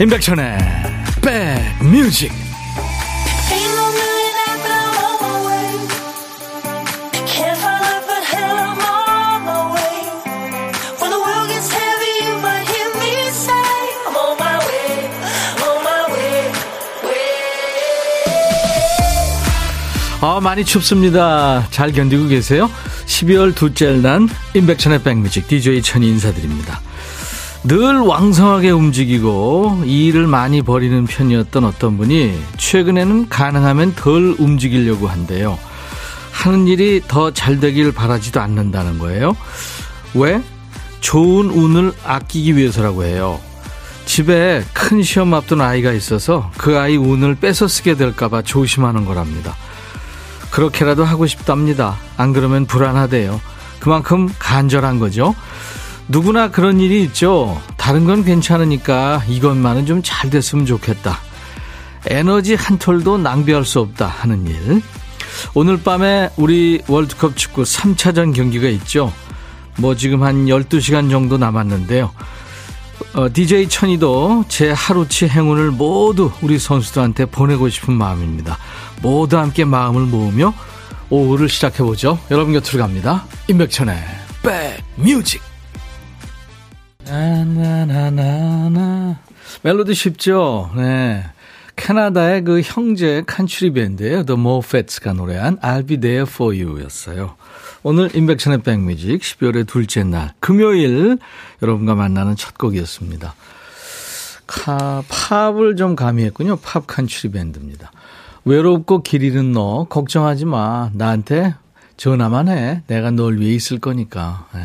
임백천의 백뮤직. 많이 춥습니다. 잘 견디고 계세요? 12월 둘째 날 임백천의 백뮤직 DJ 천이 인사드립니다. 늘 왕성하게 움직이고 일을 많이 벌이는 편이었던 어떤 분이 최근에는 가능하면 덜 움직이려고 한대요. 하는 일이 더 잘 되길 바라지도 않는다는 거예요. 왜? 좋은 운을 아끼기 위해서라고 해요. 집에 큰 시험 앞둔 아이가 있어서 그 아이 운을 뺏어 쓰게 될까봐 조심하는 거랍니다. 그렇게라도 하고 싶답니다. 안 그러면 불안하대요. 그만큼 간절한 거죠. 누구나 그런 일이 있죠. 다른 건 괜찮으니까 이것만은 좀 잘 됐으면 좋겠다. 에너지 한 톨도 낭비할 수 없다 하는 일. 오늘 밤에 우리 월드컵 축구 3차전 경기가 있죠. 지금 한 12시간 정도 남았는데요. DJ 천이도 제 하루치 행운을 모두 우리 선수들한테 보내고 싶은 마음입니다. 모두 함께 마음을 모으며 오후를 시작해보죠. 여러분 곁으로 갑니다. 임백천의 백뮤직. 나나나나 멜로디 쉽죠? 네. 캐나다의 그 형제 칸츄리 밴드예요. The Moffetts가 노래한 I'll Be There For You였어요. 오늘 임백천의 백뮤직 12월의 둘째 날 금요일 여러분과 만나는 첫 곡이었습니다. 팝을 좀 가미했군요. 팝 칸츄리 밴드입니다. 외롭고 길 잃은 너 걱정하지 마. 나한테 전화만 해. 내가 널 위해 있을 거니까. 네.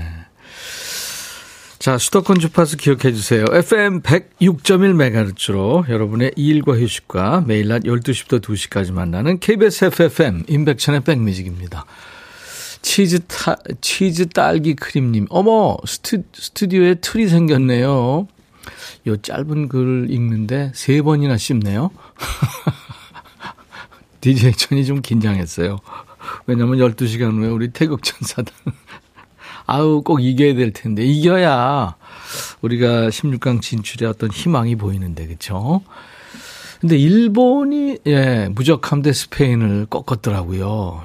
자, 수도권 주파수 기억해 주세요. FM 106.1MHz로 여러분의 일과 휴식과 매일 낮 12시부터 2시까지 만나는 KBS FFM 임백천의 백뮤직입니다. 치즈 딸기 크림님. 어머, 스튜디오에 틀이 생겼네요. 요 짧은 글 읽는데 3번이나 씹네요. DJ 천이 좀 긴장했어요. 왜냐면 12시간 후에 우리 태극전사단. 아우, 꼭 이겨야 될 텐데. 이겨야 우리가 16강 진출의 어떤 희망이 보이는데, 그쵸? 근데 일본이, 무적함 대 스페인을 꺾었더라고요.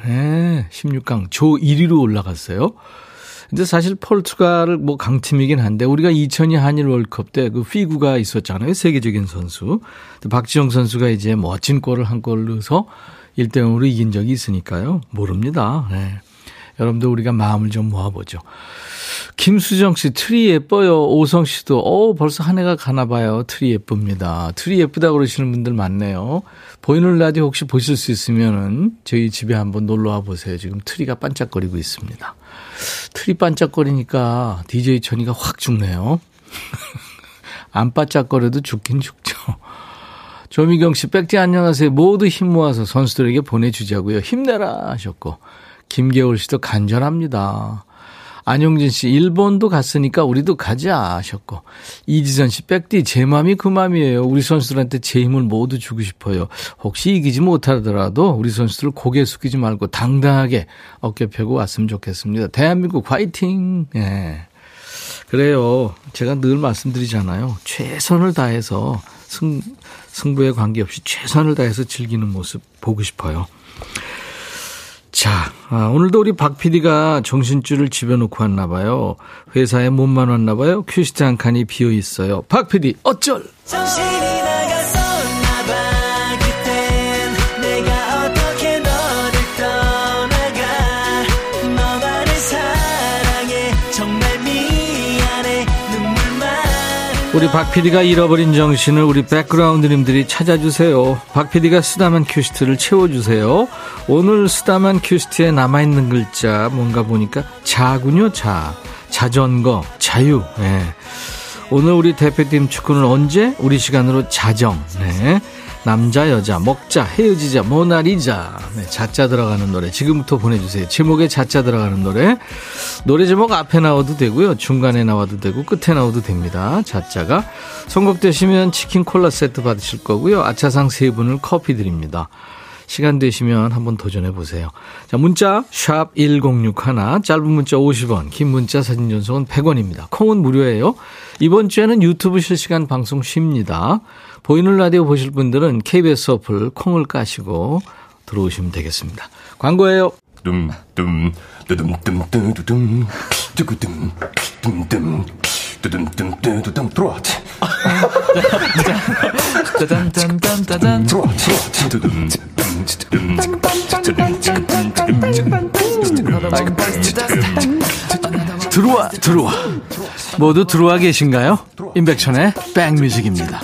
16강, 조 1위로 올라갔어요. 근데 사실 포르투갈 강팀이긴 한데, 우리가 2002 한일 월드컵 때 그 피구가 있었잖아요. 세계적인 선수. 박지영 선수가 이제 멋진 골을 한 골 넣어서 1대0으로 이긴 적이 있으니까요. 모릅니다. 네. 여러분들 우리가 마음을 좀 모아보죠. 김수정 씨, 트리 예뻐요. 오성 씨도 벌써 한 해가 가나 봐요. 트리 예쁩니다. 트리 예쁘다고 그러시는 분들 많네요. 보이는 라디오 혹시 보실 수 있으면은 저희 집에 한번 놀러 와 보세요. 지금 트리가 반짝거리고 있습니다. 트리 반짝거리니까 DJ 천이가 확 죽네요. 안 반짝거려도 죽긴 죽죠. 조미경 씨, 백지 안녕하세요. 모두 힘 모아서 선수들에게 보내주자고요. 힘내라 하셨고. 김계월 씨도 간절합니다. 안용진 씨, 일본도 갔으니까 우리도 가자 하셨고. 이지선 씨, 백디 제 맘이 그 맘이에요. 우리 선수들한테 제 힘을 모두 주고 싶어요. 혹시 이기지 못하더라도 우리 선수들 고개 숙이지 말고 당당하게 어깨 펴고 왔으면 좋겠습니다. 대한민국 화이팅. 예. 그래요. 제가 늘 말씀드리잖아요. 최선을 다해서 승부에 관계없이 최선을 다해서 즐기는 모습 보고 싶어요. 자, 오늘도 우리 박 PD가 정신줄을 집에 놓고 왔나 봐요. 회사에 못만 왔나 봐요. 큐시트 한 칸이 비어 있어요. 박 PD 어쩔. 정신이 나가서 나봐 그땐 내가 어떻게 너를 떠나가 너만을 사랑해 정말 미안해 눈물만. 우리 박 PD가 잃어버린 정신을 우리 백그라운드님들이 찾아주세요. 박 PD가 쓰다만 큐시트를 채워주세요. 오늘 쓰다만 큐시트에 남아있는 글자 뭔가 보니까 자군요. 자전거 자유. 네. 오늘 우리 대표팀 축구는 언제? 우리 시간으로 자정. 네. 남자 여자 먹자 헤어지자 모나리자. 네. 자자 들어가는 노래 지금부터 보내주세요. 제목에 자자 들어가는 노래 제목 앞에 나와도 되고요, 중간에 나와도 되고 끝에 나와도 됩니다. 자자가 선곡되시면 치킨 콜라 세트 받으실 거고요. 아차상 3분을 커피 드립니다. 시간 되시면 한번 도전해보세요. 자, 문자 샵 1061, 짧은 문자 50원, 긴 문자 사진 전송은 100원입니다. 콩은 무료예요. 이번 주에는 유튜브 실시간 방송 쉽니다. 보이는 라디오 보실 분들은 KBS 어플 콩을 까시고 들어오시면 되겠습니다. 광고예요. 들어와. 들어와. 모두 들어와 계신가요? 임백천의 백뮤직입니다.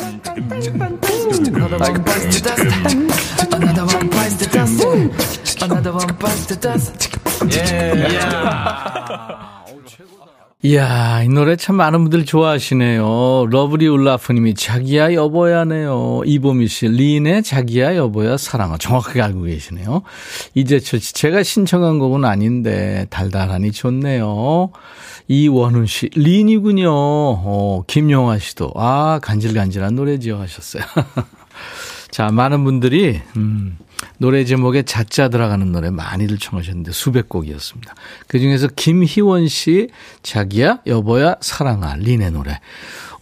이야, 이 노래 참 많은 분들 좋아하시네요. 러브리 울라프님이 자기야 여보야네요. 이보미 씨, 리인의 자기야 여보야 사랑아. 정확하게 알고 계시네요. 이재철 씨, 제가 신청한 곡은 아닌데 달달하니 좋네요. 이원훈 씨, 리인이군요. 김용화 씨도 아 간질간질한 노래지요 하셨어요. 자, 많은 분들이 노래 제목에 자자 들어가는 노래 많이들 청하셨는데 수백 곡이었습니다. 그중에서 김희원 씨 자기야 여보야 사랑아 린의 노래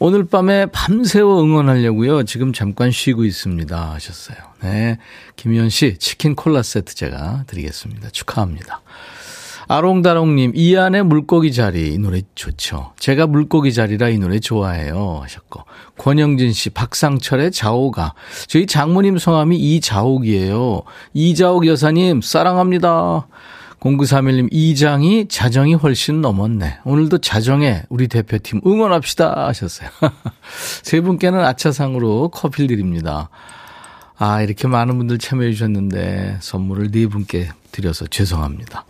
오늘 밤에 밤새워 응원하려고요. 지금 잠깐 쉬고 있습니다 하셨어요. 네, 김희원 씨 치킨 콜라 세트 제가 드리겠습니다. 축하합니다. 아롱다롱님 이안의 물고기 자리 이 노래 좋죠. 제가 물고기 자리라 이 노래 좋아해요 하셨고, 권영진 씨 박상철의 자오가 저희 장모님 성함이 이자옥이에요. 이자옥 여사님 사랑합니다. 0931님 이장이 자정이 훨씬 넘었네. 오늘도 자정에 우리 대표팀 응원합시다 하셨어요. 세 분께는 아차상으로 커피를 드립니다. 아, 이렇게 많은 분들 참여해 주셨는데 선물을 네 분께 드려서 죄송합니다.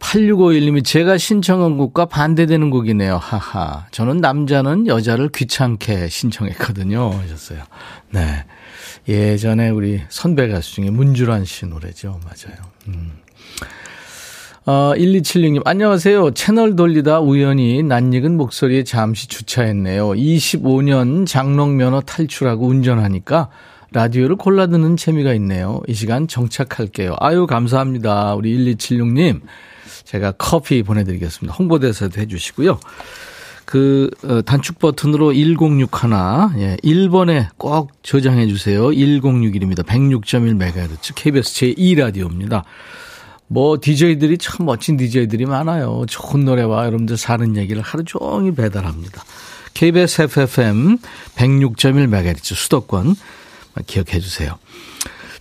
8651님이 제가 신청한 곡과 반대되는 곡이네요. 하하. 저는 남자는 여자를 귀찮게 신청했거든요 하셨어요. 네. 예전에 우리 선배 가수 중에 문주란 씨 노래죠. 맞아요. 1276님 안녕하세요. 채널 돌리다 우연히 낯익은 목소리에 잠시 주차했네요. 25년 장롱 면허 탈출하고 운전하니까 라디오를 골라 듣는 재미가 있네요. 이 시간 정착할게요. 아유 감사합니다. 우리 1276님 제가 커피 보내드리겠습니다. 홍보대사도 해주시고요. 그 단축 버튼으로 1061, 예, 1번에 꼭 저장해 주세요. 1061입니다. 106.1MHz KBS 제2라디오입니다. 뭐 DJ들이 참 멋진 DJ들이 많아요. 좋은 노래와 여러분들 사는 얘기를 하루 종일 배달합니다. KBS FFM 106.1MHz 수도권 기억해 주세요.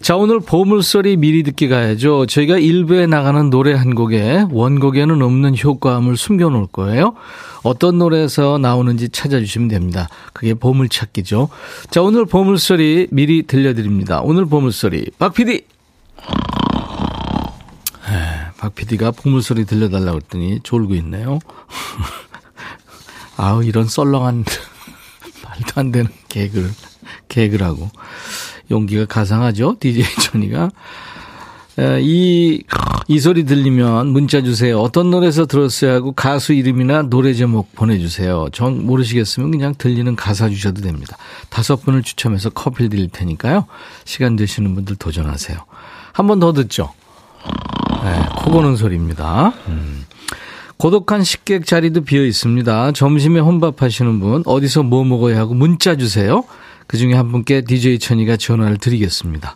자, 오늘 보물소리 미리 듣기 가야죠. 저희가 1부에 나가는 노래 한 곡에 원곡에는 없는 효과음을 숨겨놓을 거예요. 어떤 노래에서 나오는지 찾아주시면 됩니다. 그게 보물찾기죠. 자, 오늘 보물소리 미리 들려드립니다. 오늘 보물소리 박PD. 박PD가 보물소리 들려달라고 했더니 졸고 있네요. 아우, 이런 썰렁한 말도 안 되는 개그라고. 용기가 가상하죠. DJ 천이가. 이 소리 들리면 문자 주세요. 어떤 노래에서 들었어야 하고 가수 이름이나 노래 제목 보내주세요. 전 모르시겠으면 그냥 들리는 가사 주셔도 됩니다. 5분을 추첨해서 커피를 드릴 테니까요. 시간 되시는 분들 도전하세요. 한 번 더 듣죠. 네, 코 고는 소리입니다. 고독한 식객 자리도 비어 있습니다. 점심에 혼밥하시는 분 어디서 뭐 먹어야 하고 문자 주세요. 그중에 한 분께 DJ 천이가 전화를 드리겠습니다.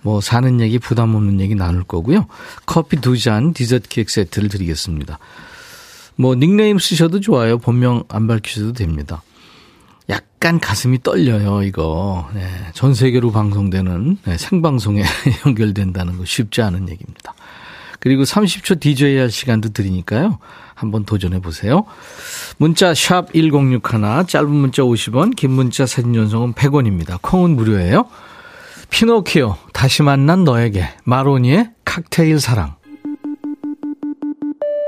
뭐 사는 얘기 부담 없는 얘기 나눌 거고요. 커피 2잔 디저트 케이크 세트를 드리겠습니다. 뭐 닉네임 쓰셔도 좋아요. 본명 안 밝히셔도 됩니다. 약간 가슴이 떨려요 이거. 네, 전 세계로 방송되는 생방송에 연결된다는 거 쉽지 않은 얘기입니다. 그리고 30초 DJ 할 시간도 드리니까요. 한번 도전해 보세요. 문자 샵 1061, 짧은 문자 50원, 긴 문자 사진 전송은 100원입니다. 콩은 무료예요. 피노키오 다시 만난 너에게, 마로니의 칵테일 사랑.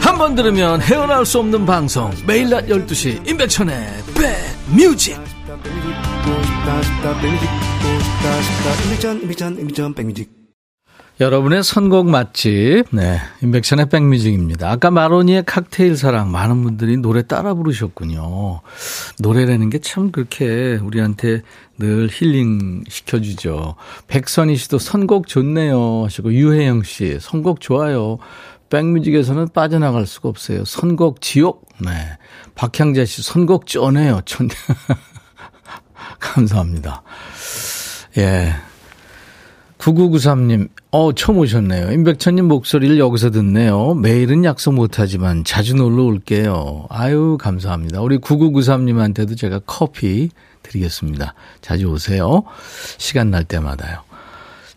한 번 들으면 헤어나올 수 없는 방송 매일 낮 12시 임백천의 백뮤직 여러분의 선곡 맛집 네, 임백천의 백뮤직입니다. 아까 마로니의 칵테일 사랑 많은 분들이 노래 따라 부르셨군요. 노래라는 게 참 그렇게 우리한테 늘 힐링 시켜주죠. 백선희 씨도 선곡 좋네요 하시고 유혜영 씨 선곡 좋아요. 백뮤직에서는 빠져나갈 수가 없어요. 선곡 지옥. 네, 박향자 씨 선곡 쩌네요. 감사합니다. 예. 9993님, 처음 오셨네요. 임백천님 목소리를 여기서 듣네요. 매일은 약속 못하지만 자주 놀러 올게요. 아유, 감사합니다. 우리 9993님한테도 제가 커피 드리겠습니다. 자주 오세요. 시간 날 때마다요.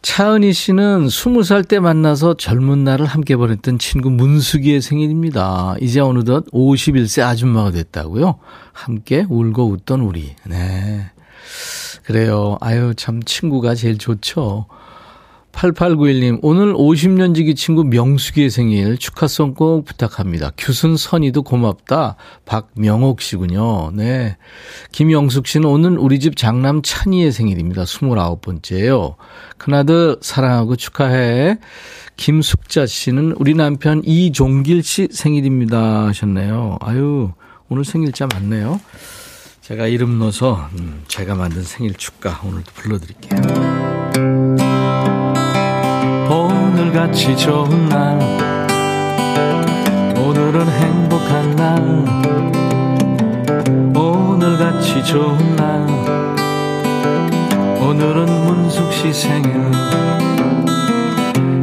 차은희 씨는 20살 때 만나서 젊은 날을 함께 보냈던 친구 문숙이의 생일입니다. 이제 어느덧 51세 아줌마가 됐다고요. 함께 울고 웃던 우리. 네. 그래요. 아유, 참 친구가 제일 좋죠. 8891님, 오늘 50년지기 친구 명숙이의 생일 축하송 꼭 부탁합니다. 규순 선이도 고맙다. 박명옥 씨군요. 네. 김영숙 씨는 오늘 우리 집 장남 찬이의 생일입니다. 29번째예요. 큰아들 사랑하고 축하해. 김숙자 씨는 우리 남편 이종길 씨 생일입니다 하셨네요. 아유, 오늘 생일자 많네요. 제가 이름 넣어서 제가 만든 생일 축가 오늘도 불러드릴게요. 오늘같이 좋은 날 오늘은 행복한 날 오늘같이 좋은 날 오늘은 문숙씨 생일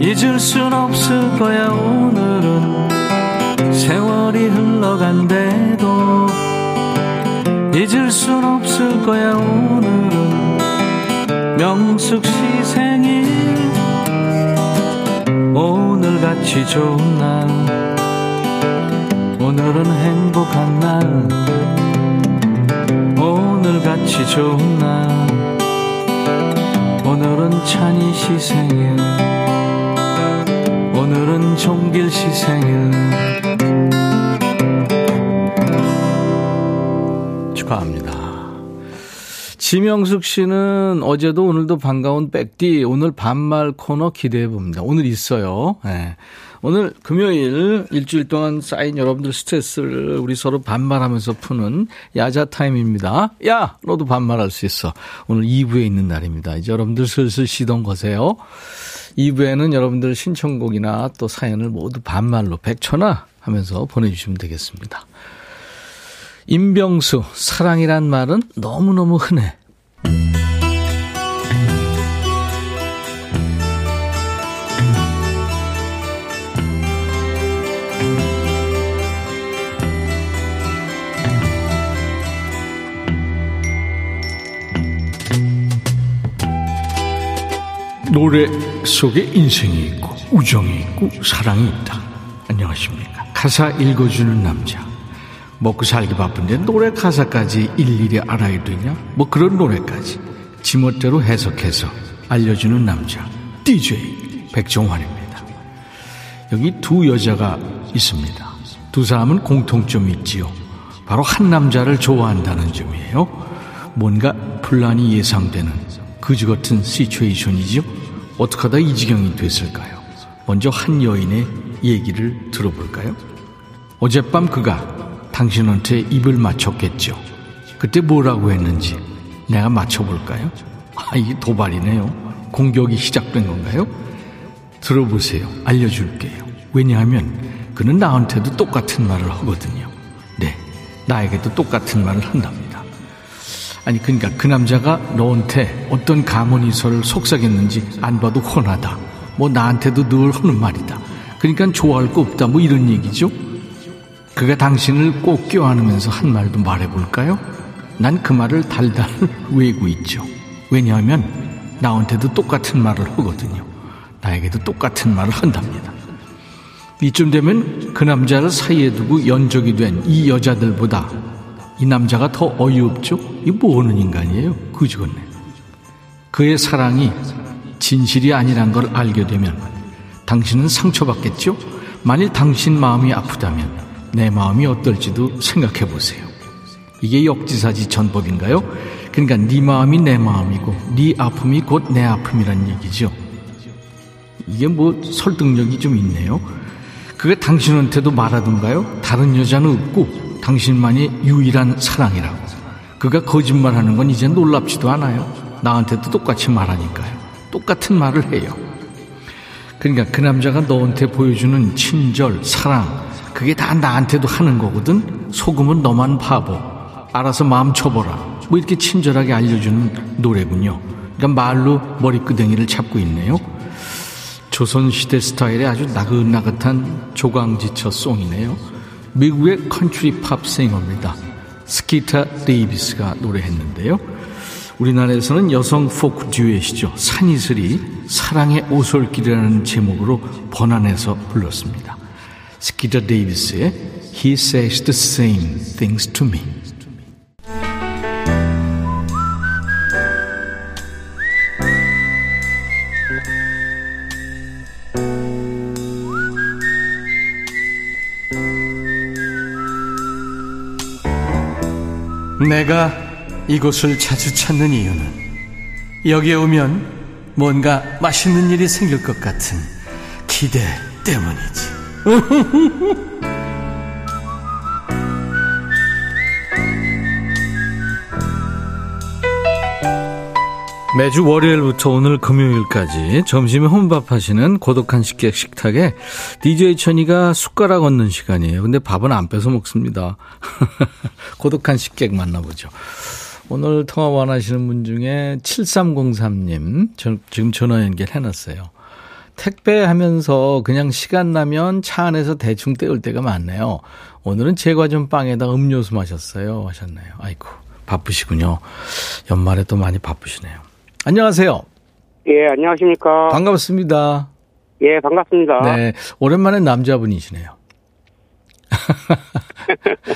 잊을 순 없을 거야 오늘은 세월이 흘러간대도 잊을 순 없을 거야 오늘은 명숙씨 생일 오늘같이 좋은 날 오늘은 행복한 날 오늘같이 좋은 날 오늘은 찬이 씨 생일 오늘은 종길 씨 생일 축하합니다. 지명숙 씨는 어제도 오늘도 반가운 백디 오늘 반말 코너 기대해 봅니다. 오늘 있어요. 네. 오늘 금요일 일주일 동안 쌓인 여러분들 스트레스를 우리 서로 반말하면서 푸는 야자 타임입니다. 야, 너도 반말할 수 있어. 오늘 2부에 있는 날입니다. 이제 여러분들 슬슬 시동 거세요. 2부에는 여러분들 신청곡이나 또 사연을 모두 반말로 백천아 하면서 보내주시면 되겠습니다. 임병수 사랑이란 말은 너무너무 흔해. 노래 속에 인생이 있고 우정이 있고 사랑이 있다. 안녕하십니까. 가사 읽어주는 남자. 먹고 살기 바쁜데 노래 가사까지 일일이 알아야 되냐? 뭐 그런 노래까지 지멋대로 해석해서 알려주는 남자 DJ 백종환입니다. 여기 두 여자가 있습니다. 두 사람은 공통점이 있지요. 바로 한 남자를 좋아한다는 점이에요. 뭔가 분란이 예상되는 그지같은 시츄에이션이죠. 어떻게 하다 이 지경이 됐을까요? 먼저 한 여인의 얘기를 들어볼까요? 어젯밤 그가 당신한테 입을 맞췄겠죠. 그때 뭐라고 했는지 내가 맞춰볼까요? 아, 이게 도발이네요. 공격이 시작된 건가요? 들어보세요. 알려줄게요. 왜냐하면 그는 나한테도 똑같은 말을 하거든요. 네, 나에게도 똑같은 말을 한답니다. 아니, 그러니까 그 남자가 너한테 어떤 가문이설을 속삭였는지 안 봐도 훤하다. 뭐 나한테도 늘 하는 말이다. 그러니까 좋아할 거 없다. 뭐 이런 얘기죠. 그가 당신을 꼭 껴안으면서 한 말도 말해볼까요? 난 그 말을 달달 외우고 있죠. 왜냐하면 나한테도 똑같은 말을 하거든요. 나에게도 똑같은 말을 한답니다. 이쯤 되면 그 남자를 사이에 두고 연적이 된 이 여자들보다 이 남자가 더 어이없죠? 이 뭐하는 인간이에요? 그지건네. 그의 사랑이 진실이 아니란 걸 알게 되면 당신은 상처받겠죠? 만일 당신 마음이 아프다면 내 마음이 어떨지도 생각해보세요. 이게 역지사지 전법인가요? 그러니까 네 마음이 내 마음이고 네 아픔이 곧 내 아픔이란 얘기죠. 이게 뭐 설득력이 좀 있네요. 그게 당신한테도 말하던가요? 다른 여자는 없고 당신만이 유일한 사랑이라고. 그가 거짓말하는 건 이제 놀랍지도 않아요. 나한테도 똑같이 말하니까요. 똑같은 말을 해요. 그러니까 그 남자가 너한테 보여주는 친절, 사랑, 그게 다 나한테도 하는 거거든. 속음은 너만 바보, 알아서 마음 쳐보라, 뭐 이렇게 친절하게 알려주는 노래군요. 그러니까 말로 머리끄댕이를 잡고 있네요. 조선시대 스타일의 아주 나긋나긋한 조강지처 송이네요. 미국의 컨트리팝 싱어입니다. 스키타 데이비스가 노래했는데요. 우리나라에서는 여성 포크 듀엣이죠. 산이슬이 사랑의 오솔길이라는 제목으로 번안해서 불렀습니다. 스키타 데이비스의 He says the same things to me. 내가 이곳을 자주 찾는 이유는 여기에 오면 뭔가 맛있는 일이 생길 것 같은 기대 때문이지. 매주 월요일부터 오늘 금요일까지 점심에 혼밥하시는 고독한 식객 식탁에 DJ 천이가 숟가락 얹는 시간이에요. 근데 밥은 안 뺏어 먹습니다. 고독한 식객 만나보죠. 오늘 통화 원하시는 분 중에 7303님, 지금 전화 연결해놨어요. 택배하면서 그냥 시간 나면 차 안에서 대충 때울 때가 많네요. 오늘은 제과점 빵에다 음료수 마셨어요 하셨네요. 아이고, 바쁘시군요. 연말에 또 많이 바쁘시네요. 안녕하세요. 예, 안녕하십니까. 반갑습니다. 예, 반갑습니다. 네, 오랜만에 남자분이시네요.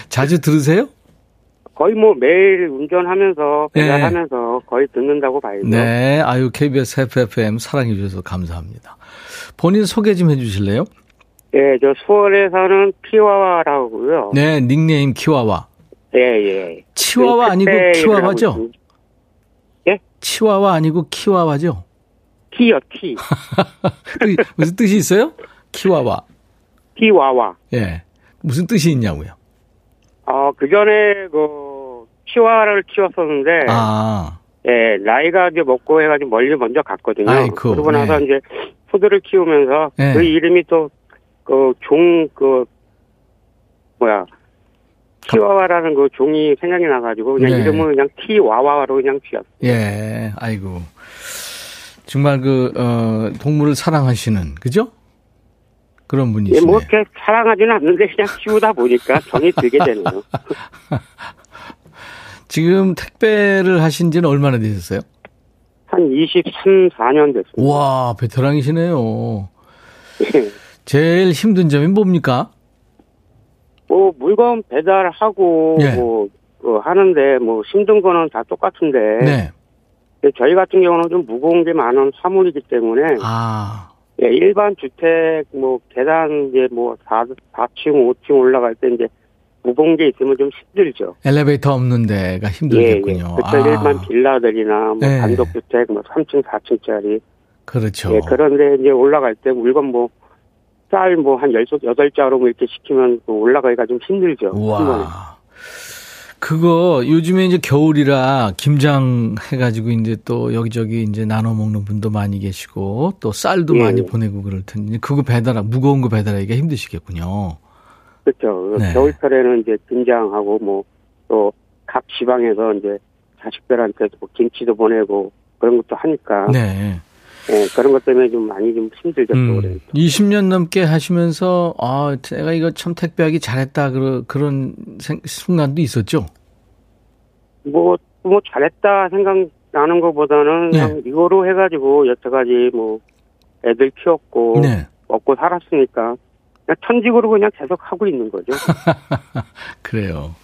자주 들으세요? 거의 뭐 매일 운전하면서, 배달하면서 네. 거의 듣는다고 봐야죠. 네, 아유, KBS FFM 사랑해 주셔서 감사합니다. 본인 소개 좀 해 주실래요? 예, 저 수월에 사는 키와와라고요. 네, 닉네임 키와와. 예, 예. 치와와 아니고 키와와죠? 예? 치와와 아니고 키와와죠? 키요, 키. 무슨 뜻이 있어요? 키와와. 키와와. 예. 무슨 뜻이 있냐고요? 그전에 치와를 키웠었는데. 아. 예, 나이가 이제 먹고 해가지고 멀리 먼저 갔거든요. 아이쿠. 그러고 나서 네. 이제 푸드를 키우면서. 네. 그 이름이 또, 키와와라는 그 종이 생각이 나가지고 그냥 네. 이름은 그냥 키와와로 그냥 지었어요. 예, 아이고 정말 동물을 사랑하시는 그죠? 그런 분이시네. 예, 뭐 이렇게 사랑하지는 않는데 그냥 키우다 보니까 정이 들게 되네요. 지금 택배를 하신지는 얼마나 되셨어요? 한 23-4년 됐어요. 와, 베테랑이시네요. 제일 힘든 점이 뭡니까? 뭐 물건 배달하고 예. 하는데 힘든 거는 다 똑같은데 네. 저희 같은 경우는 좀 무거운 게 많은 화물이기 때문에 예, 일반 주택 계단 이제 4층 5층 올라갈 때 이제 무거운 게 있으면 좀 힘들죠. 엘리베이터 없는 데가 힘들겠군요. 예, 예. 그때 일반 빌라들이나 예. 단독 주택 3층 4층짜리 그렇죠. 예, 그런데 이제 올라갈 때 물건 쌀 한 18자루 이렇게 시키면 올라가기가 좀 힘들죠. 와, 그거 요즘에 이제 겨울이라 김장 해가지고 이제 또 여기저기 이제 나눠 먹는 분도 많이 계시고 또 쌀도 예. 많이 보내고 그럴 텐데 그거 무거운 거 배달하기가 힘드시겠군요. 그렇죠. 네. 겨울철에는 이제 김장하고 또 각 지방에서 이제 자식들한테 김치도 보내고 그런 것도 하니까. 네. 네, 그런 것 때문에 좀 많이 좀 힘들겠죠. 20년 넘게 하시면서 제가 이거 참 택배하기 잘했다 그런 순간도 있었죠? 잘했다 생각 따는 것보다는 그냥 이거로 해가지고 여태까지 뭐 애들 키웠고 먹고 살았으니까 그냥 천직으로 그냥 계속 하고 있는 거죠. 그래요.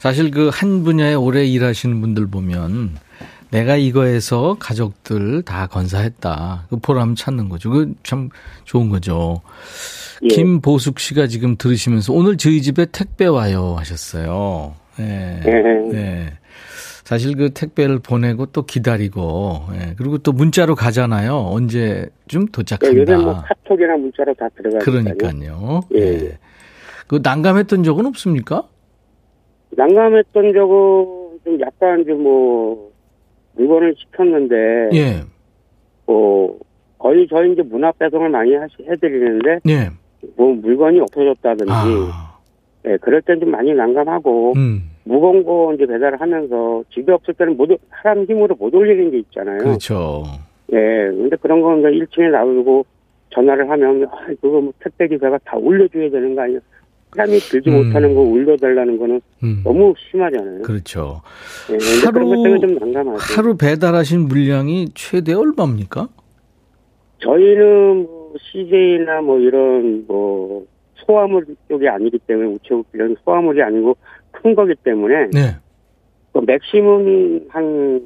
사실 그 한 분야에 오래 일하시는 분들 보면 내가 이거에서 가족들 다 건사했다. 그 보람 찾는 거죠. 그 참 좋은 거죠. 예. 김보숙 씨가 지금 들으시면서 오늘 저희 집에 택배 와요 하셨어요. 네. 네. 사실 그 택배를 보내고 또 기다리고, 예. 그리고 또 문자로 가잖아요. 언제쯤 도착한다. 네, 요새 뭐 카톡이나 문자로 다 들어가니까요. 그러니까요. 예. 예. 그 난감했던 적은 없습니까? 난감했던 적은 좀 약간 좀 뭐, 물건을 시켰는데, 예. 뭐, 거의 저희 이제 문화배송을 많이 해드리는데, 예. 뭐 물건이 없어졌다든지, 예, 그럴 땐 좀 많이 난감하고, 무거운 거 이제 배달을 하면서 집에 없을 때는 못, 사람 힘으로 못 올리는 게 있잖아요. 그렇죠. 예, 근데 그런 건 1층에 나오고 전화를 하면, 아, 그거 뭐 택배기사가 다 올려줘야 되는 거 아니야? 사람이 들지 못하는 거 올려달라는 거는 너무 심하잖아요. 그렇죠. 예, 그런 것 때문에 좀 난감하죠. 하루 배달하신 물량이 최대 얼마입니까? 저희는 뭐 CJ나 뭐 이런 뭐, 소화물 쪽이 아니기 때문에 우체국 이런 소화물이 아니고 큰 거기 때문에 네. 그 맥시멈 한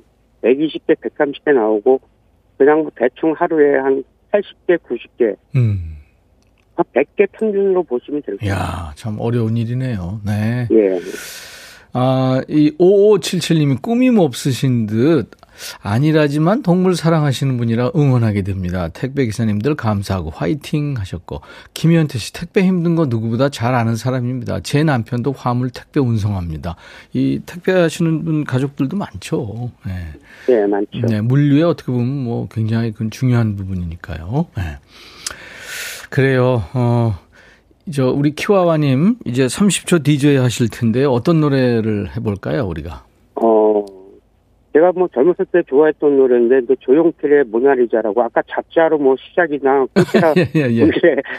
120개, 130개 나오고 그냥 뭐 대충 하루에 한 80개, 90개 한 100개 평균으로 보시면 될 거예요. 이야, 참 어려운 일이네요. 네. 예. 아, 이 5577님이 꿈이 없으신 듯 아니라지만 동물 사랑하시는 분이라 응원하게 됩니다. 택배기사님들 감사하고 화이팅 하셨고 김현태 씨 택배 힘든 거 누구보다 잘 아는 사람입니다. 제 남편도 화물 택배 운송합니다. 이 택배하시는 분 가족들도 많죠. 네, 네 많죠. 네, 물류에 어떻게 보면 뭐 굉장히 그 중요한 부분이니까요. 네. 그래요. 저 우리 키와와님 이제 30초 DJ 하실 텐데 어떤 노래를 해볼까요 우리가? 제가 뭐 젊었을 때 좋아했던 노래인데, 그 조용필의 모나리자라고, 아까 잡자로 뭐 시작이나 끝이라, 예.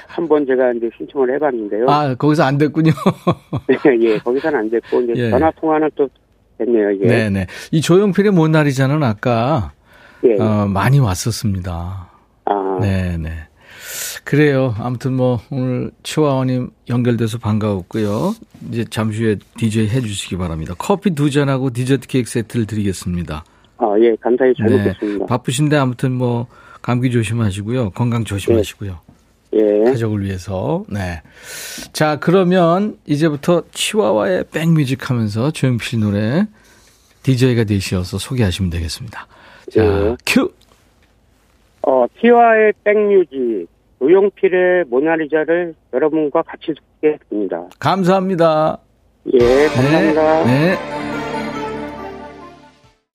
한번 제가 이제 신청을 해봤는데요. 아, 거기서 안 됐군요. 예, 거기서는 안 됐고, 이제 예. 전화통화는 또 됐네요, 이게. 예. 네네. 이 조용필의 모나리자는 아까, 예. 많이 왔었습니다. 아. 네네. 그래요. 아무튼 뭐, 오늘 치와와님 연결돼서 반가웠고요. 이제 잠시 후에 DJ 해주시기 바랍니다. 커피 두 잔하고 디저트 케이크 세트를 드리겠습니다. 아, 예. 감사히 잘 먹겠습니다. 네, 바쁘신데 아무튼 뭐, 감기 조심하시고요. 건강 조심하시고요. 예. 가족을 위해서. 네. 자, 그러면 이제부터 치와와의 백뮤직 하면서 조용필 노래 DJ가 되셔서 소개하시면 되겠습니다. 자, 예. 큐! 치와와의 백뮤직. 조용필의 모나리자를 여러분과 같이 듣게 됩니다. 감사합니다. 예, 감사합니다. 네.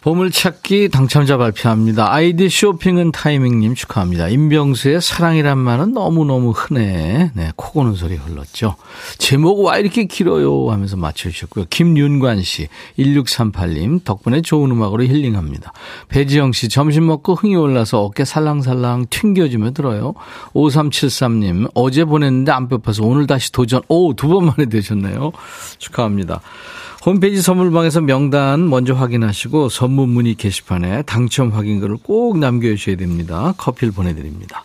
보물찾기 당첨자 발표합니다. 아이디 쇼핑은 타이밍님 축하합니다. 임병수의 사랑이란 말은 너무너무 흔해. 네, 코 고는 소리 흘렀죠. 제목 와 이렇게 길어요 하면서 맞춰주셨고요. 김윤관 씨, 1638님 덕분에 좋은 음악으로 힐링합니다. 배지영 씨, 점심 먹고 흥이 올라서 어깨 살랑살랑 튕겨주며 들어요. 5373님, 어제 보냈는데 안 뽑혀서 오늘 다시 도전. 오, 두 번 만에 되셨네요. 축하합니다. 홈페이지 선물방에서 명단 먼저 확인하시고 선물 문의 게시판에 당첨 확인글을 꼭 남겨주셔야 됩니다. 커피를 보내드립니다.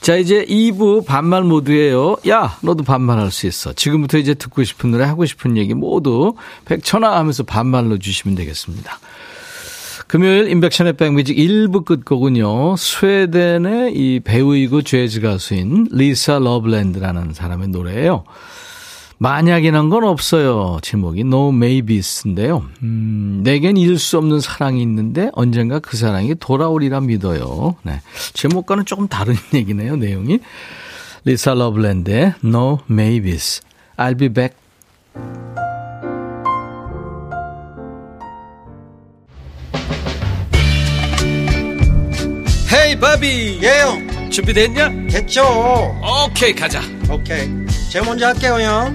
자, 이제 2부 반말 모드예요. 야, 너도 반말할 수 있어. 지금부터 이제 듣고 싶은 노래, 하고 싶은 얘기 모두 백천아 하면서 반말로 주시면 되겠습니다. 금요일 임백천의 백뮤직 1부 끝곡은요. 스웨덴의 이 배우이고 재즈 가수인 리사 러브랜드라는 사람의 노래예요. 만약이란 건 없어요. 제목이 No Maybes인데요. 내겐 잃을 수 없는 사랑이 있는데 언젠가 그 사랑이 돌아오리라 믿어요. 네. 제목과는 조금 다른 얘기네요. 내용이. 리사 러브랜드의 No Maybes. I'll be back. Hey, 바비. 예영. Yeah. 준비됐냐? 됐죠. 오케이, 가자. 오케이. 제가 먼저 할게요, 형.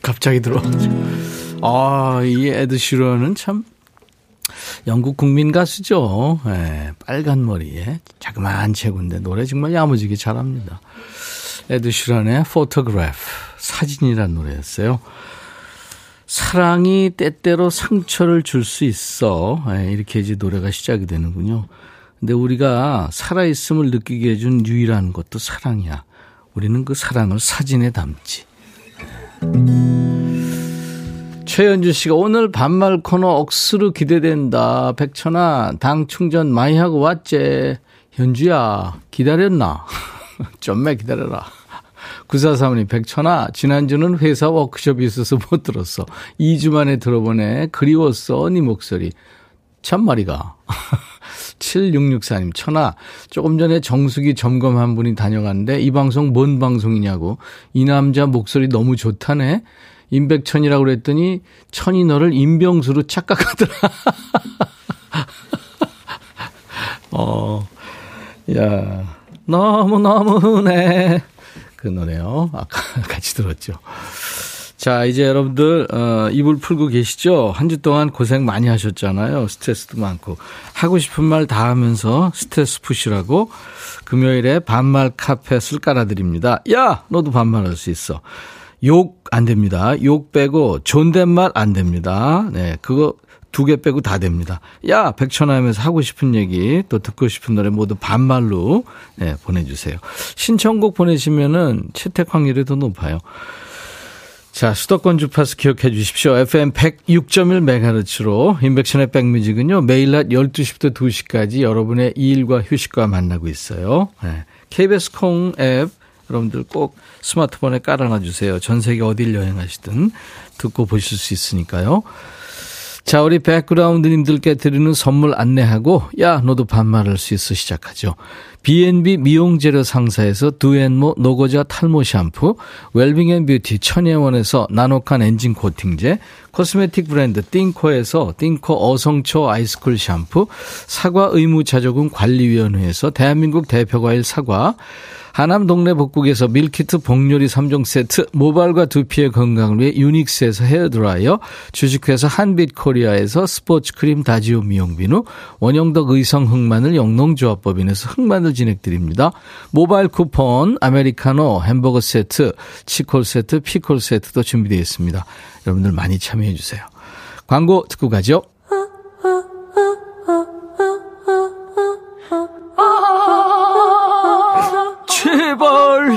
갑자기 들어왔죠. 아, 이 에드 시런은 참 영국 국민 가수죠. 예, 빨간 머리에 자그마한 체구인데 노래 정말 야무지게 잘합니다. 에드 시런의 Photograph, 사진이라는 노래였어요. 사랑이 때때로 상처를 줄 수 있어. 예, 이렇게 이제 노래가 시작이 되는군요. 근데 우리가 살아있음을 느끼게 해준 유일한 것도 사랑이야. 우리는 그 사랑을 사진에 담지. 최현주 씨가 오늘 반말 코너 억수로 기대된다. 백천아, 당 충전 많이 하고 왔제. 현주야, 기다렸나? 좀만 기다려라. 9435님, 백천아, 지난주는 회사 워크숍이 있어서 못 들었어. 2주 만에 들어보네. 그리웠어, 네 목소리. 참말이가. 7664님, 천하, 조금 전에 정수기 점검한 분이 다녀갔는데 이 방송 뭔 방송이냐고, 이 남자 목소리 너무 좋다네. 임백천이라고 그랬더니 천이 너를 임병수로 착각하더라. 야, 너무너무네. 그 노래요. 아까 같이 들었죠. 자, 이제 여러분들 이불 풀고 계시죠? 한 주 동안 고생 많이 하셨잖아요. 스트레스도 많고. 하고 싶은 말 다 하면서 스트레스 푸시라고 금요일에 반말 카펫을 깔아드립니다. 야, 너도 반말할 수 있어. 욕 안 됩니다. 욕 빼고 존댓말 안 됩니다. 네, 그거 2개 빼고 다 됩니다. 야, 백천하면서 하고 싶은 얘기 또 듣고 싶은 노래 모두 반말로, 네, 보내주세요. 신청곡 보내시면은 채택 확률이 더 높아요. 자, 수도권 주파수 기억해 주십시오. FM 106.1MHz로 인백션의 백뮤직은요, 매일 낮 12시부터 2시까지 여러분의 일과 휴식과 만나고 있어요. 네. KBS 콩 앱 여러분들 꼭 스마트폰에 깔아놔 주세요. 전 세계 어딜 여행하시든 듣고 보실 수 있으니까요. 자, 우리 백그라운드님들께 드리는 선물 안내하고, 야, 너도 반말할 수 있어 시작하죠. B&B 미용재료 상사에서 두앤모 노고자 탈모 샴푸, 웰빙앤뷰티 천혜원에서 나노칸 엔진 코팅제, 코스메틱 브랜드 띵코에서 띵코 어성초 아이스쿨 샴푸, 사과 의무자조금 관리위원회에서 대한민국 대표과일 사과, 하남 동네 복국에서 밀키트 복요리 3종 세트, 모발과 두피의 건강을 위해 유닉스에서 헤어드라이어, 주식회사 한빛코리아에서 스포츠크림 다지오 미용비누, 원형덕 의성 흑마늘 영농조합법인에서 흑마늘 진행드립니다. 모바일 쿠폰, 아메리카노, 햄버거 세트, 치콜 세트, 피콜 세트도 준비되어 있습니다. 여러분들 많이 참여해 주세요. 광고 듣고 가죠. 제발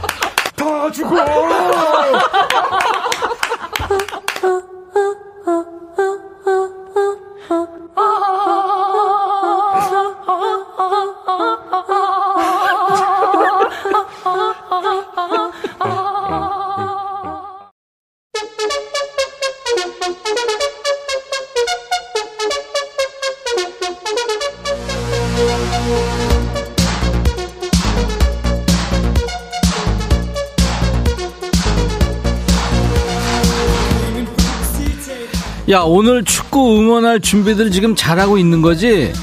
다 죽어. 야, 오늘 축구 응원할 준비들 지금 잘하고 있는 거지?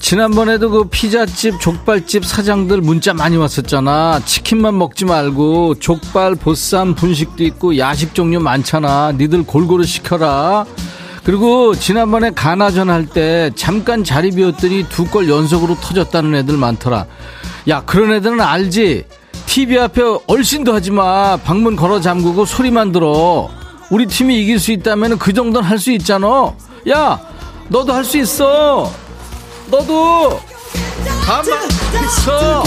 지난번에도 그 피자집, 족발집 사장들 문자 많이 왔었잖아. 치킨만 먹지 말고 족발, 보쌈, 분식도 있고 야식 종류 많잖아. 니들 골고루 시켜라. 그리고 지난번에 가나전 할 때 잠깐 자리 비웠더니 2골 연속으로 터졌다는 애들 많더라. 야, 그런 애들은 알지? TV 앞에 얼씬도 하지 마. 방문 걸어 잠그고 소리만 들어. 우리 팀이 이길 수 있다면 그 정도는 할 수 있잖아. 야, 너도 할 수 있어. 너도 가만 있어.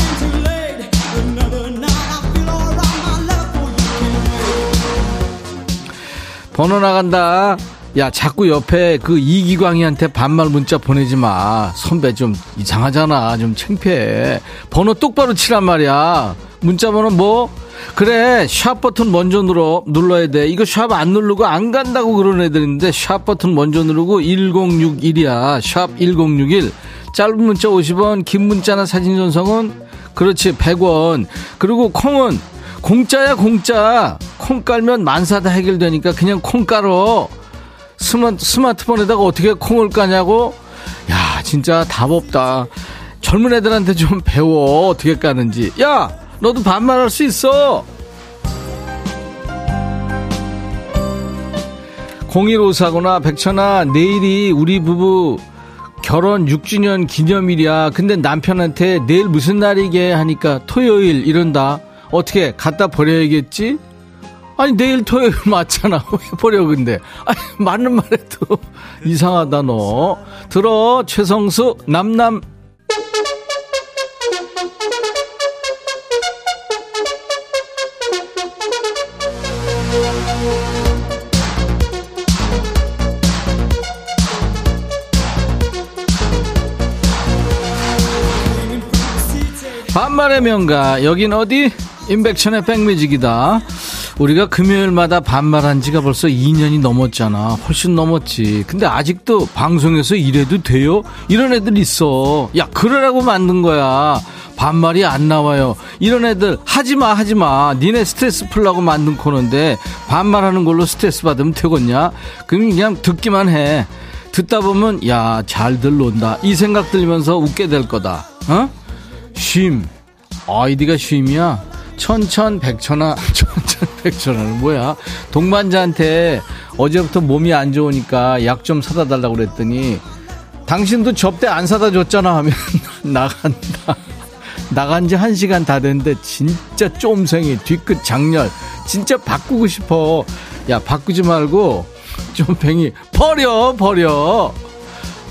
번호 나간다. 야, 자꾸 옆에 그 이기광이한테 반말 문자 보내지 마. 선배 좀 이상하잖아. 좀 창피해. 번호 똑바로 치란 말이야. 문자 번호 뭐? 그래 샵 버튼 먼저 눌러야 돼. 이거 샵 안 누르고 안 간다고 그런 애들인데 샵 버튼 먼저 누르고 1061이야. 샵 1061. 짧은 문자 50원, 긴 문자나 사진 전송은 그렇지 100원. 그리고 콩은 공짜야 공짜. 콩 깔면 만사 다 해결되니까 그냥 콩 깔어. 스마트폰에다가 어떻게 콩을 까냐고. 야 진짜 답 없다. 젊은 애들한테 좀 배워 어떻게 까는지. 야 너도 반말할 수 있어. 0154구나. 백천아 내일이 우리 부부 결혼 6주년 기념일이야. 근데 남편한테 내일 무슨 날이게 하니까 토요일 이런다. 어떻게 갖다 버려야겠지? 아니 내일 토요일 맞잖아. 왜 버려 근데. 아니 맞는 말해도 이상하다 너. 들어 최성수 남남. 반말의 명가 여긴 어디? 임백천의 백뮤직이다. 우리가 금요일마다 반말한 지가 벌써 2년이 넘었잖아. 훨씬 넘었지. 근데 아직도 방송에서 이래도 돼요? 이런 애들 있어. 야 그러라고 만든 거야. 반말이 안 나와요. 이런 애들 하지마 하지마. 니네 스트레스 풀라고 만든 코너인데 반말하는 걸로 스트레스 받으면 되겠냐? 그냥 듣기만 해. 듣다 보면 야 잘들 논다 이 생각 들면서 웃게 될 거다. 어? 쉼. 아이디가 쉼이야. 천천백천아. 천천백천아는 뭐야. 동반자한테 어제부터 몸이 안 좋으니까 약 좀 사다 달라고 그랬더니 당신도 접대 안 사다 줬잖아 하면 나간다. 나간 지 1시간 다 됐는데 진짜 쫌생이 뒤끝 장렬. 진짜 바꾸고 싶어. 야 바꾸지 말고 쫌팽이 버려.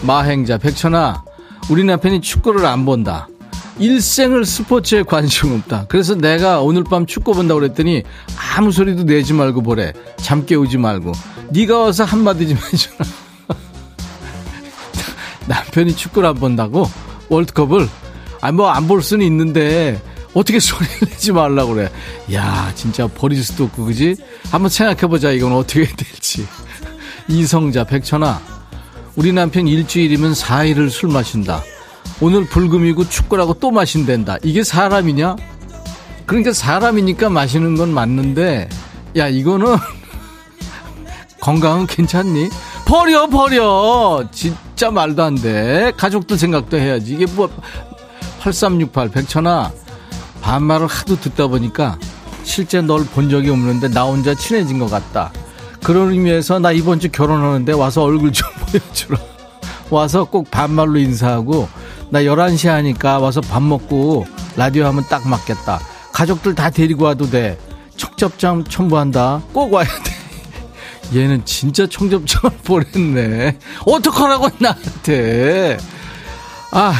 마행자. 백천아 우리 남편이 축구를 안 본다. 일생을 스포츠에 관심 없다. 그래서 내가 오늘 밤 축구 본다고 그랬더니 아무 소리도 내지 말고 보래. 잠 깨우지 말고 네가 와서 한마디 좀 해줘라. 남편이 축구를 안 본다고? 월드컵을? 아니 뭐 안 볼 수는 있는데 어떻게 소리를 내지 말라고 그래. 야 진짜 버릴 수도 없고 그지? 한번 생각해보자 이건 어떻게 해야 될지. 이성자. 백천아 우리 남편 일주일이면 4일을 술 마신다. 오늘 불금이고 축구라고 또 마신댄다. 이게 사람이냐? 그러니까 사람이니까 마시는 건 맞는데 야 이거는 건강은 괜찮니? 버려. 진짜 말도 안 돼. 가족들 생각도 해야지. 이게 뭐 8368. 백천아 반말을 하도 듣다 보니까 실제 널 본 적이 없는데 나 혼자 친해진 것 같다. 그런 의미에서 나 이번 주 결혼하는데 와서 얼굴 좀 보여주라. 와서 꼭 반말로 인사하고 나 11시 하니까 와서 밥 먹고 라디오 하면 딱 맞겠다. 가족들 다 데리고 와도 돼. 청첩장 첨부한다. 꼭 와야 돼. 얘는 진짜 청첩장을 보냈네. 어떡하라고 나한테. 아휴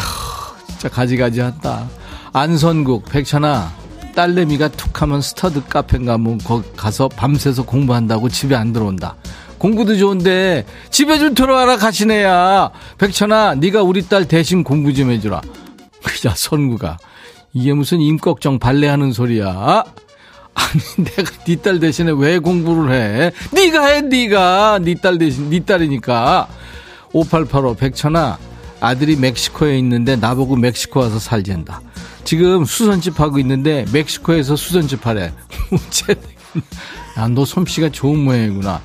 진짜 가지가지한다. 안선국. 백천아 딸내미가 툭하면 스터드 카페인가 뭐 거기 가서 밤새서 공부한다고 집에 안 들어온다. 공부도 좋은데 집에 좀 들어와라 가시네야. 백천아 네가 우리 딸 대신 공부 좀 해주라. 야 선구가 이게 무슨 임꺽정 발레하는 소리야. 아니 내가 네 딸 대신에 왜 공부를 해. 네가 해. 네가 네 딸 대신 네 딸이니까. 5885. 백천아 아들이 멕시코에 있는데 나보고 멕시코 와서 살잔다. 지금 수선집 하고 있는데 멕시코에서 수선집 하래. 야 너 솜씨가 좋은 모양이구나.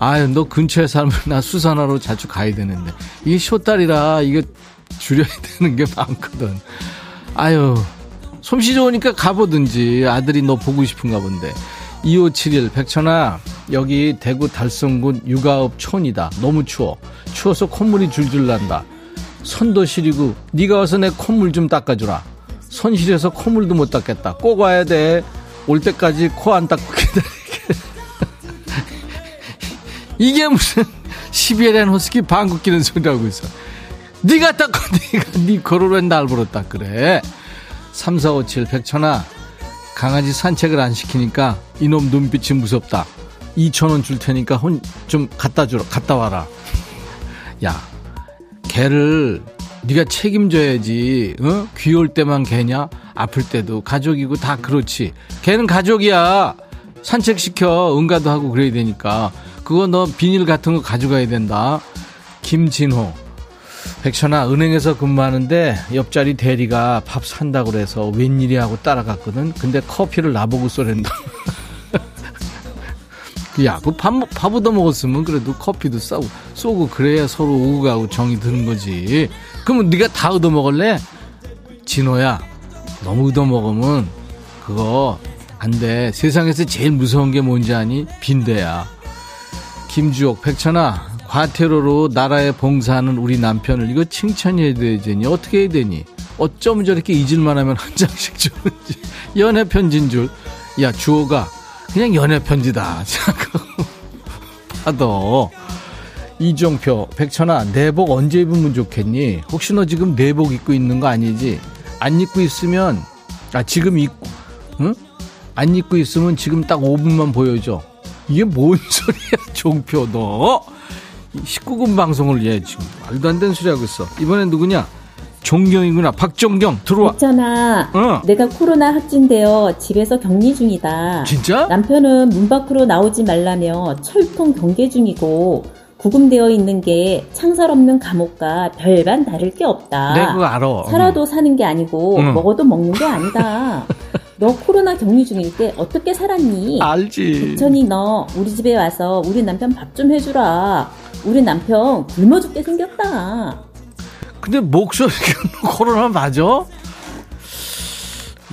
아유 너 근처에 살면 나 수산하러 자주 가야 되는데. 이게 쇼딸이라 이거 줄여야 되는 게 많거든. 아유 솜씨 좋으니까 가보든지. 아들이 너 보고 싶은가 본데. 2571. 백천아 여기 대구 달성군 육아읍 촌이다. 너무 추워서 콧물이 줄줄 난다. 손도 시리고 네가 와서 내 콧물 좀 닦아주라. 손 시려서 콧물도 못 닦겠다. 꼭 와야 돼. 올 때까지 코 안 닦고 기다릴게. 이게 무슨 시베리안 호스키 방귀 뀌는 소리라고 있어. 네가 닦아. 네 코를 왜 날부로 닦으래. 3457. 백천아 강아지 산책을 안 시키니까 이놈 눈빛이 무섭다. 2,000원 줄 테니까 좀 갖다 와라. 야 개를 네가 책임져야지. 어? 귀여울 때만 개냐? 아플 때도 가족이고 다 그렇지. 걔는 가족이야. 산책시켜. 응가도 하고 그래야 되니까. 그거 너 비닐 같은 거 가져가야 된다. 김진호. 백천아, 은행에서 근무하는데 옆자리 대리가 밥 산다고 그래서 웬일이야 하고 따라갔거든. 근데 커피를 나보고 쏘랜다. 야, 그 밥 얻어먹었으면 그래도 커피도 쏘고 그래야 서로 오고 가고 정이 드는 거지. 그러면 네가 다 얻어먹을래? 진호야, 너무 얻어먹으면 그거 안 돼. 세상에서 제일 무서운 게 뭔지 아니? 빈대야. 김주옥. 백천아, 과태료로 나라에 봉사하는 우리 남편을 이거 칭찬해야 되니? 어떻게 해야 되니? 어쩜 저렇게 잊을만 하면 한 장씩 주는지. 연애편지인 줄. 야, 주호가 그냥 연애편지다 생각하고 받아. 이종표. 백천아, 내복 언제 입으면 좋겠니? 혹시 너 지금 내복 입고 있는 거 아니지? 안 입고 있으면 지금 입고, 응? 안 입고 있으면 지금 딱 5분만 보여줘. 이게 뭔 소리야, 종표. 너 19금 방송을 얘 지금 말도 안 되는 소리 하고 있어. 이번엔 누구냐? 종경이구나. 박종경, 들어와. 백천아, 응. 내가 코로나 확진되어 집에서 격리 중이다. 진짜? 남편은 문 밖으로 나오지 말라며 철통 경계 중이고 구금되어 있는 게 창살 없는 감옥과 별반 다를 게 없다. 네, 그거 알아. 살아도 사는 게 아니고 먹어도 먹는 게 아니다. 너 코로나 격리 중일 때 어떻게 살았니? 알지. 백천이, 너 우리 집에 와서 우리 남편 밥 좀 해주라. 우리 남편 굶어 죽게 생겼다. 근데 목소리가 코로나 맞아?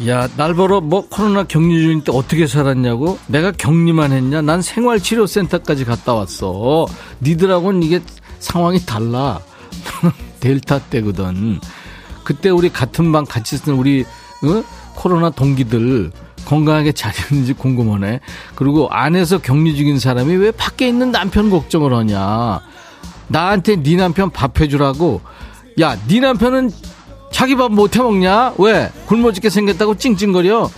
야, 날 보러 뭐 코로나 격리 중일 때 어떻게 살았냐고? 내가 격리만 했냐? 난 생활치료센터까지 갔다 왔어. 니들하고는 이게 상황이 달라. 델타 때거든. 그때 우리 같은 방 같이 쓰는 우리 코로나 동기들 건강하게 잘 있는지 궁금하네. 그리고 안에서 격리 중인 사람이 왜 밖에 있는 남편 걱정을 하냐? 나한테 네 남편 밥 해주라고. 야, 네 남편은 자기 밥 못 해먹냐? 왜? 굶어 죽게 생겼다고 찡찡거려?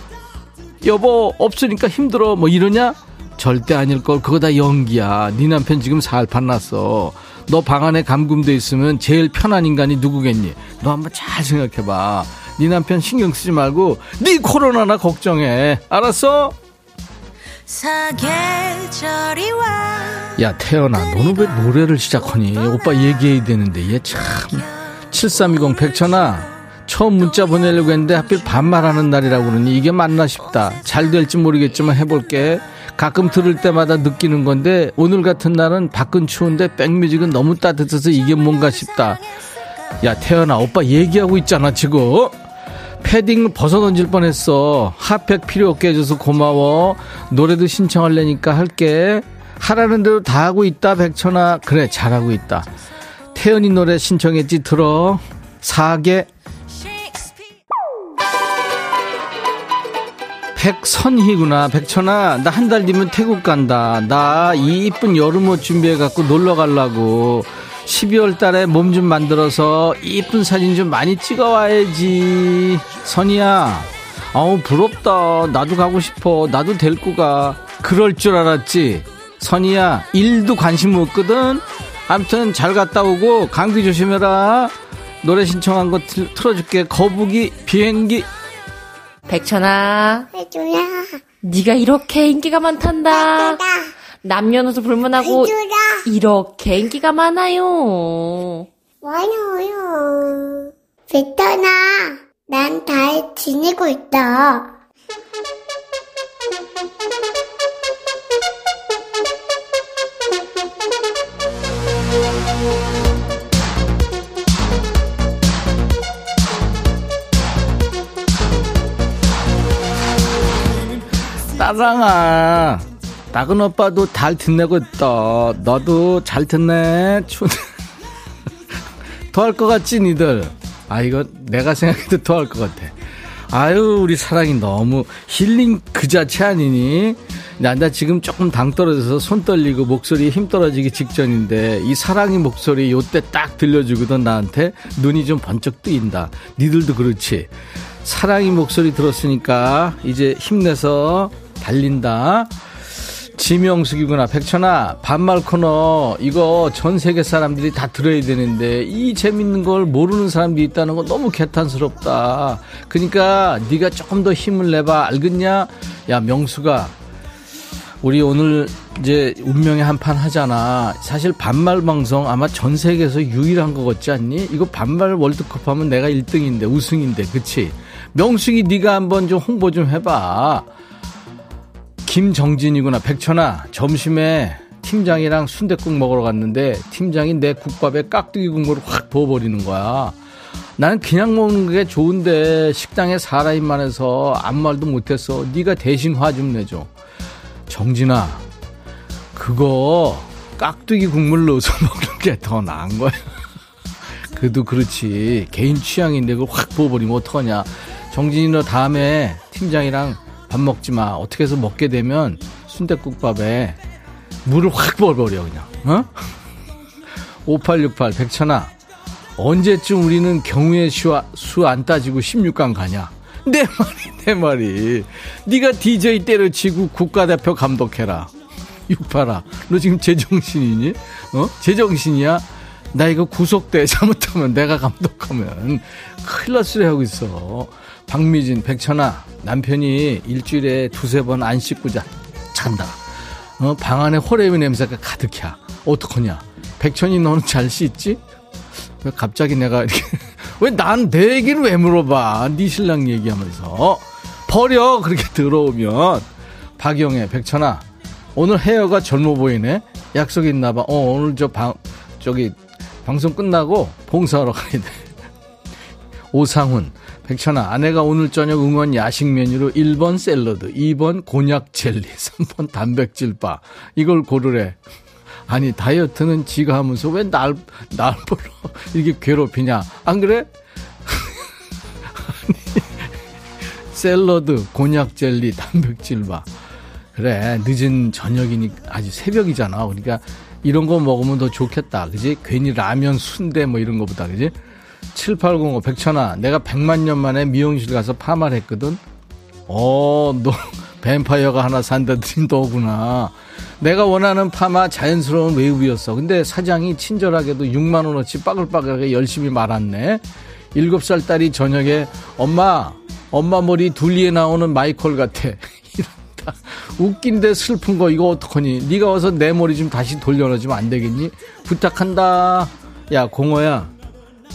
여보, 없으니까 힘들어. 뭐 이러냐? 절대 아닐걸. 그거 다 연기야. 네 남편 지금 살판 났어. 너 방 안에 감금돼 있으면 제일 편한 인간이 누구겠니? 너 한번 잘 생각해봐. 네 남편 신경 쓰지 말고 네 코로나나 걱정해. 알았어? 야, 태연아, 너는 왜 노래를 시작하니? 오빠 얘기해야 되는데. 얘 참... 7320. 백천아, 처음 문자 보내려고 했는데 하필 반말하는 날이라고 그러니 이게 맞나 싶다. 잘 될지 모르겠지만 해볼게. 가끔 들을 때마다 느끼는 건데 오늘 같은 날은 밖은 추운데 백뮤직은 너무 따뜻해서 이게 뭔가 싶다. 야, 태연아, 오빠 얘기하고 있잖아 지금. 패딩 벗어 던질 뻔했어. 핫팩 필요 없게 해줘서 고마워. 노래도 신청하려니까 할게. 하라는 대로 다 하고 있다. 백천아, 그래, 잘하고 있다. 태연이 노래 신청했지, 들어. 사계. 백선희구나. 백천아, 나 한 달 뒤면 태국 간다. 나 이 이쁜 여름옷 준비해갖고 놀러 가려고. 12월 달에 몸 좀 만들어서 이쁜 사진 좀 많이 찍어와야지. 선희야, 아우 부럽다. 나도 가고 싶어. 나도 데리고 가. 그럴 줄 알았지. 선희야, 일도 관심 없거든. 암튼 잘 갔다 오고 감기 조심해라. 노래 신청한 거 틀어줄게. 거북이 비행기. 백천아, 백천아, 네가 이렇게 인기가 많단다. 백천아. 남녀노소 불문하고 백천아. 이렇게 인기가 많아요. 많아요. 백천아, 난 잘 지내고 있다. 따랑아, 나근 오빠도 잘 듣내고 있다. 너도 잘 듣네. 더할 것 같지 니들? 아, 이거 내가 생각해도 더할 것 같아. 아유, 우리 사랑이 너무 힐링 그 자체 아니니? 나 지금 조금 당 떨어져서 손 떨리고 목소리에 힘 떨어지기 직전인데 이 사랑이 목소리 요때 딱 들려주거든. 나한테 눈이 좀 번쩍 뜨인다. 니들도 그렇지? 사랑이 목소리 들었으니까 이제 힘내서 달린다. 지명숙이구나. 백천아, 반말 코너 이거 전 세계 사람들이 다 들어야 되는데 이 재밌는 걸 모르는 사람들이 있다는 거 너무 개탄스럽다. 그러니까 네가 조금 더 힘을 내봐. 알겠냐? 야 명숙아, 우리 오늘 이제 운명의 한판 하잖아. 사실 반말 방송 아마 전 세계에서 유일한 거 같지 않니? 이거 반말 월드컵 하면 내가 1등인데 우승인데, 그치? 명숙이 네가 한번 좀 홍보 좀 해봐. 김정진이구나. 백천아, 점심에 팀장이랑 순댓국 먹으러 갔는데 팀장이 내 국밥에 깍두기 국물을 확 부어버리는 거야. 나는 그냥 먹는 게 좋은데 식당에 사람이 많아서 아무 말도 못했어. 네가 대신 화 좀 내줘. 정진아, 그거 깍두기 국물 넣어서 먹는 게 더 나은 거야. 그래도 그렇지, 개인 취향인데 그걸 확 부어버리면 어떡하냐. 정진이 너 다음에 팀장이랑 밥 먹지 마. 어떻게 해서 먹게 되면 순댓국밥에 물을 확 부어버려 그냥. 어? 5868 백천아, 언제쯤 우리는 경우의 수 안 따지고 16강 가냐. 내 말이 네가 DJ 때려치고 국가대표 감독해라. 68아, 너 지금 제정신이니? 어? 제정신이야? 나 이거 구속돼. 잘못하면 내가 감독하면 큰일 날 수레 하고 있어. 박미진, 백천아, 남편이 일주일에 2-3번 안 씻고 잔다. 어? 방 안에 호레미 냄새가 가득이야. 어떡하냐? 백천이 너는 잘 씻지? 왜 갑자기 내가 이렇게 왜 난 내 얘기를 왜 물어봐? 네 신랑 얘기하면서 버려. 그렇게 들어오면. 박영애, 백천아, 오늘 헤어가 젊어 보이네. 약속 있나 봐. 오늘 저기 방송 끝나고 봉사하러 가야 돼. 오상훈, 백천아, 아내가 오늘 저녁 응원 야식 메뉴로 1번 샐러드, 2번 곤약 젤리, 3번 단백질바 이걸 고르래. 아니 다이어트는 지가 하면서 왜 날 보러 이렇게 괴롭히냐, 안 그래? 아니, 샐러드, 곤약 젤리, 단백질바. 그래, 늦은 저녁이니까 아직 새벽이잖아. 그러니까 이런 거 먹으면 더 좋겠다, 그지? 괜히 라면, 순대 뭐 이런 거보다, 그지? 7805 백천아, 내가 100만 년 만에 미용실 가서 파마를 했거든. 너 뱀파이어가 하나 산다더니 너구나. 내가 원하는 파마 자연스러운 웨이브였어. 근데 사장이 친절하게도 6만 원어치 빠글빠글하게 열심히 말았네. 7살 딸이 저녁에 엄마 머리 둘리에 나오는 마이콜 같아. 이런다. 웃긴데 슬픈 거 이거 어떡하니? 네가 와서 내 머리 좀 다시 돌려놔주면 안 되겠니? 부탁한다. 야 공호야,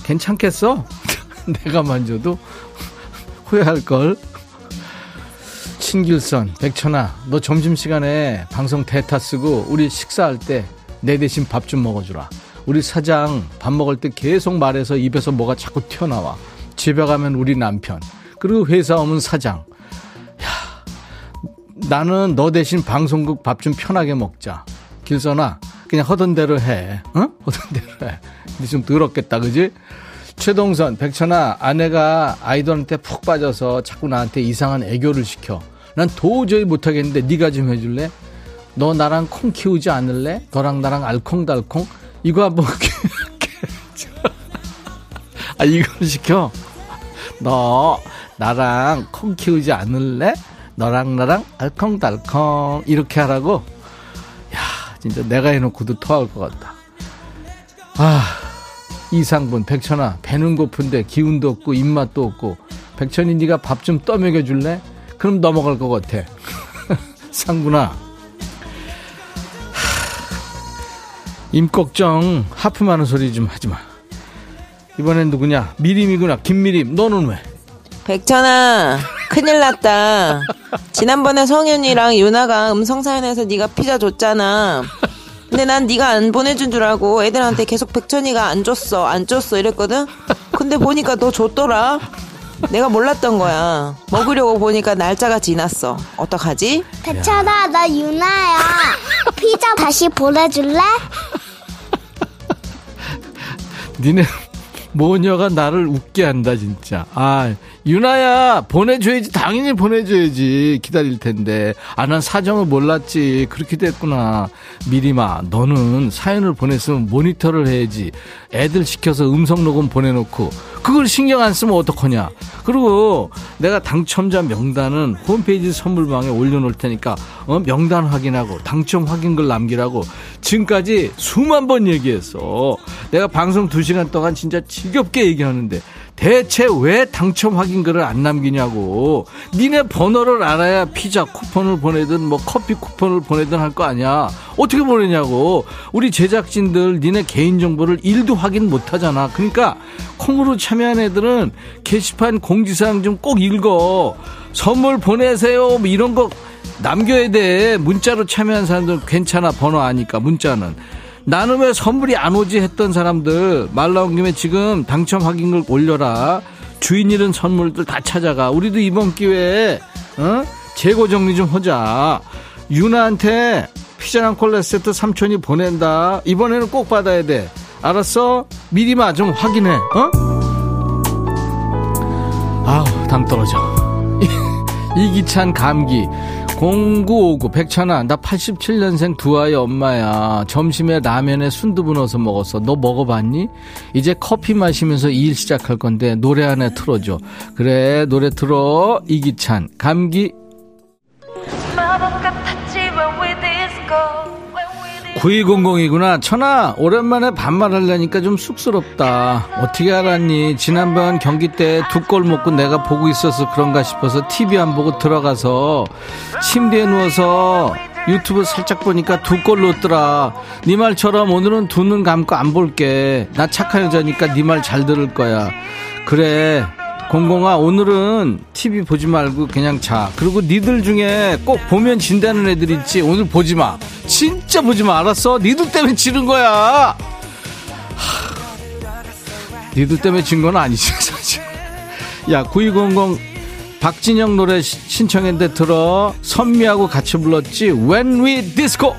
괜찮겠어? 내가 만져도 후회할걸. 신길선, 백천아, 너 점심시간에 방송 대타 쓰고 우리 식사할 때 내 대신 밥 좀 먹어주라. 우리 사장 밥 먹을 때 계속 말해서 입에서 뭐가 자꾸 튀어나와. 집에 가면 우리 남편, 그리고 회사 오면 사장. 나는 너 대신 방송국 밥 좀 편하게 먹자. 길선아, 그냥 하던 대로 해. 응? 하던 대로 해. 근데 좀 더럽겠다, 그지? 최동선, 백천아, 아내가 아이들한테 푹 빠져서 자꾸 나한테 이상한 애교를 시켜. 난 도저히 못하겠는데 네가 좀 해줄래? 너 나랑 콩 키우지 않을래? 너랑 나랑 알콩달콩? 이거 한번 아 이걸 시켜? 너 나랑 콩 키우지 않을래? 너랑 나랑 알콩달콩 이렇게 하라고? 야 진짜 내가 해놓고도 토할 것 같다. 이상분, 백천아, 배는 고픈데 기운도 없고 입맛도 없고 백천이 네가 밥 좀 떠먹여줄래? 그럼 넘어갈 것 같아. 상분아, 임꺽정 하품하는 소리 좀 하지마. 이번엔 누구냐? 미림이구나. 김미림, 너는 왜? 백천아, 큰일 났다. 지난번에 성윤이랑 유나가 음성사연에서 네가 피자 줬잖아. 근데 난 네가 안 보내준 줄 알고 애들한테 계속 백천이가 안 줬어 이랬거든. 근데 보니까 너 줬더라. 내가 몰랐던 거야. 먹으려고 보니까 날짜가 지났어. 어떡하지? 백천아, 나 유나야. 피자 다시 보내줄래? 니네 모녀가 나를 웃게 한다 진짜. 아 유나야 보내줘야지, 당연히 보내줘야지, 기다릴 텐데. 아 난 사정을 몰랐지, 그렇게 됐구나. 미리마 너는 사연을 보냈으면 모니터를 해야지. 애들 시켜서 음성녹음 보내놓고 그걸 신경 안 쓰면 어떡하냐. 그리고 내가 당첨자 명단은 홈페이지 선물방에 올려놓을 테니까 명단 확인하고 당첨 확인글 남기라고 지금까지 수만 번 얘기했어. 내가 방송 2시간 동안 진짜 지겹게 얘기하는데 대체 왜 당첨 확인글을 안 남기냐고. 니네 번호를 알아야 피자 쿠폰을 보내든 뭐 커피 쿠폰을 보내든 할 거 아니야. 어떻게 보내냐고. 우리 제작진들 니네 개인정보를 1도 확인 못하잖아. 그러니까 콩으로 참여한 애들은 게시판 공지사항 좀 꼭 읽어. 선물 보내세요 뭐 이런 거 남겨야 돼. 문자로 참여한 사람들은 괜찮아, 번호 아니까 문자는. 나는 왜 선물이 안 오지 했던 사람들 말 나온 김에 지금 당첨 확인글 올려라. 주인 잃은 선물들 다 찾아가. 우리도 이번 기회에 재고 정리 좀 하자. 유나한테 피자랑 콜라 세트 삼촌이 보낸다. 이번에는 꼭 받아야 돼. 알았어? 미리마 좀 확인해. 아우 당 떨어져. 이기찬 감기. 0959 백찬아 나 87년생 두 아이 엄마야. 점심에 라면에 순두부 넣어서 먹었어. 너 먹어봤니? 이제 커피 마시면서 이 일 시작할 건데 노래 하나 틀어줘. 그래 노래 틀어. 이기찬 감기. 9200이구나. 천아 오랜만에 반말하려니까 좀 쑥스럽다. 어떻게 알았니? 지난번 경기 때 두 골 먹고 내가 보고 있어서 그런가 싶어서 TV 안 보고 들어가서 침대에 누워서 유튜브 살짝 보니까 두 골 넣었더라. 네 말처럼 오늘은 두 눈 감고 안 볼게. 나 착한 여자니까 네 말 잘 들을 거야. 그래 공공아 오늘은 TV 보지 말고 그냥 자. 그리고 니들 중에 꼭 보면 진다는 애들 있지. 오늘 보지마, 진짜 보지마. 알았어? 니들 때문에 지는 거야. 니들 때문에 진 건 아니지 사실. 야 9200 박진영 노래 신청했는데 들어. 선미하고 같이 불렀지. When We Disco.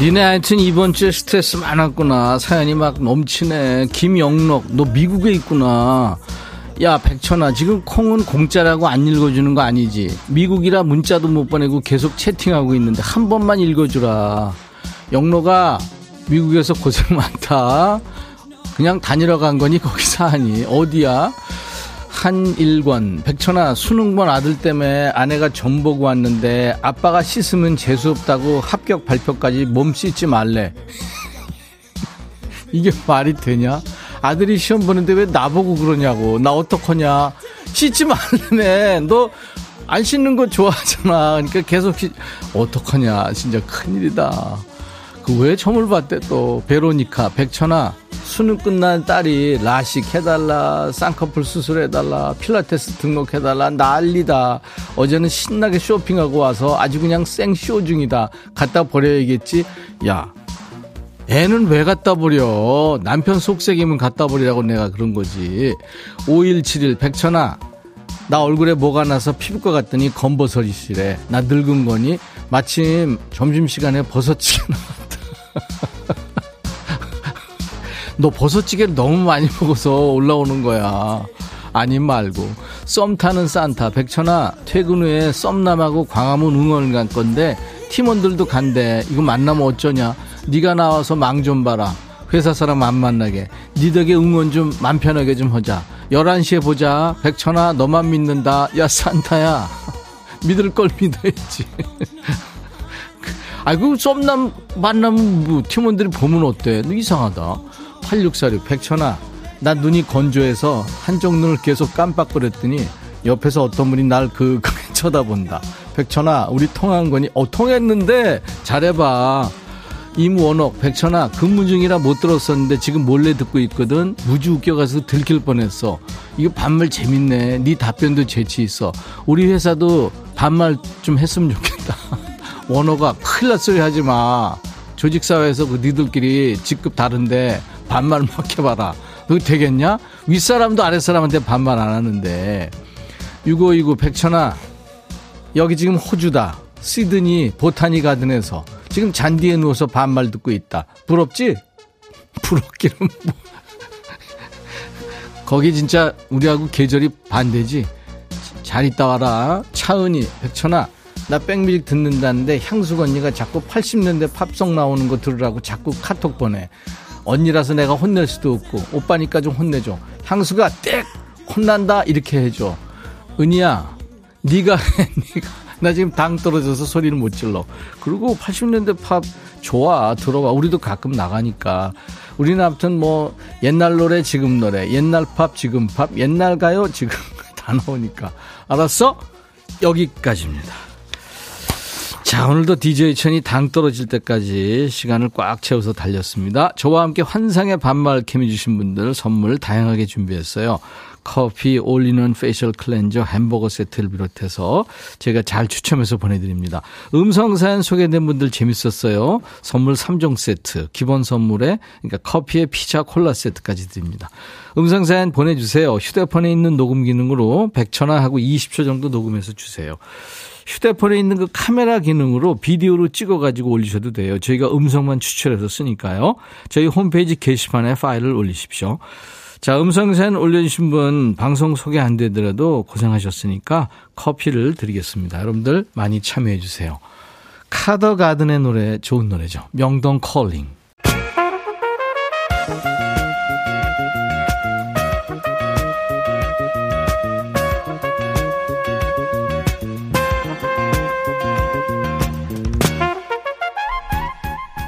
니네 하여튼 이번 주에 스트레스 많았구나. 사연이 막 넘치네. 김영록 너 미국에 있구나. 야 백천아 지금 콩은 공짜라고 안 읽어주는 거 아니지? 미국이라 문자도 못 보내고 계속 채팅하고 있는데 한 번만 읽어주라. 영록아 미국에서 고생 많다. 그냥 다니러 간 거니? 거기 사하니? 어디야? 한일권. 백천아 수능 본 아들 때문에 아내가 점 보고 왔는데 아빠가 씻으면 재수없다고 합격 발표까지 몸 씻지 말래. 이게 말이 되냐? 아들이 시험 보는데 왜 나보고 그러냐고. 나 어떡하냐. 씻지 말래. 너 안 씻는 거 좋아하잖아. 그러니까 계속 어떡하냐. 진짜 큰일이다. 그 왜 점을 봤대 또. 베로니카. 백천아 수능 끝난 딸이 라식 해달라, 쌍꺼풀 수술해달라, 필라테스 등록해달라 난리다. 어제는 신나게 쇼핑하고 와서 아주 그냥 생쇼 중이다. 갖다 버려야겠지. 야 애는 왜 갖다 버려. 남편 속색이면 갖다 버리라고 내가 그런 거지. 5171 백천아 나 얼굴에 뭐가 나서 피부과 갔더니 검버섯이시래. 나 늙은 거니? 마침 점심시간에 버섯찌개 나왔다. 너 버섯찌개를 너무 많이 먹어서 올라오는 거야. 아니 말고. 썸 타는 산타. 백천아 퇴근 후에 썸남하고 광화문 응원 갈 건데 팀원들도 간대. 이거 만나면 어쩌냐. 네가 나와서 망 좀 봐라. 회사 사람 안 만나게. 네 덕에 응원 좀 맘 편하게 좀 하자. 11시에 보자. 백천아 너만 믿는다. 야 산타야 믿을 걸 믿어야지. 아이고 썸남 만나면 뭐 팀원들이 보면 어때. 너 이상하다. 8646 백천아 나 눈이 건조해서 한쪽 눈을 계속 깜빡거렸더니 옆에서 어떤 분이 날 그윽하게 쳐다본다. 백천아 우리 통한 거니? 통했는데 잘해봐. 임원옥 백천아 근무 중이라 못 들었었는데 지금 몰래 듣고 있거든. 무지 웃겨가서 들킬 뻔했어. 이거 반말 재밌네. 네 답변도 재치 있어. 우리 회사도 반말 좀 했으면 좋겠다. 원호가 큰일 났어요. 하지마. 조직사회에서 그 니들끼리 직급 다른데 반말 막 해봐라. 너 되겠냐? 윗사람도 아랫사람한테 반말 안 하는데. 6529 백천아, 여기 지금 호주다. 시드니 보타니 가든에서 지금 잔디에 누워서 반말 듣고 있다. 부럽지? 부럽기는 뭐. 거기 진짜 우리하고 계절이 반대지. 잘 있다 와라. 차은이, 백천아, 나 백뮤직 듣는다는데 향숙 언니가 자꾸 80년대 팝송 나오는 거 들으라고 자꾸 카톡 보내. 언니라서 내가 혼낼 수도 없고 오빠니까 좀 혼내줘. 향수가 땡 혼난다 이렇게 해줘. 은희야, 네가 해. 네가. 나 지금 당 떨어져서 소리를 못 질러. 그리고 80년대 팝 좋아, 들어봐. 우리도 가끔 나가니까. 우리는 아무튼 뭐 옛날 노래 지금 노래, 옛날 팝 지금 팝, 옛날 가요 지금 다 나오니까. 알았어? 여기까지입니다. 자, 오늘도 DJ 천이 당 떨어질 때까지 시간을 꽉 채워서 달렸습니다. 저와 함께 환상의 반말 캠해주신 분들 선물 다양하게 준비했어요. 커피, 올인원 페이셜 클렌저, 햄버거 세트를 비롯해서 제가 잘 추첨해서 보내드립니다. 음성사연 소개된 분들 재밌었어요. 선물 3종 세트, 기본 선물에 그러니까 커피에 피자, 콜라 세트까지 드립니다. 음성사연 보내주세요. 휴대폰에 있는 녹음 기능으로 100초나 하고 20초 정도 녹음해서 주세요. 휴대폰에 있는 그 카메라 기능으로 비디오로 찍어가지고 올리셔도 돼요. 저희가 음성만 추출해서 쓰니까요. 저희 홈페이지 게시판에 파일을 올리십시오. 자, 음성사연 올려주신 분 방송 소개 안 되더라도 고생하셨으니까 커피를 드리겠습니다. 여러분들 많이 참여해 주세요. 카더가든의 노래 좋은 노래죠. 명동 콜링.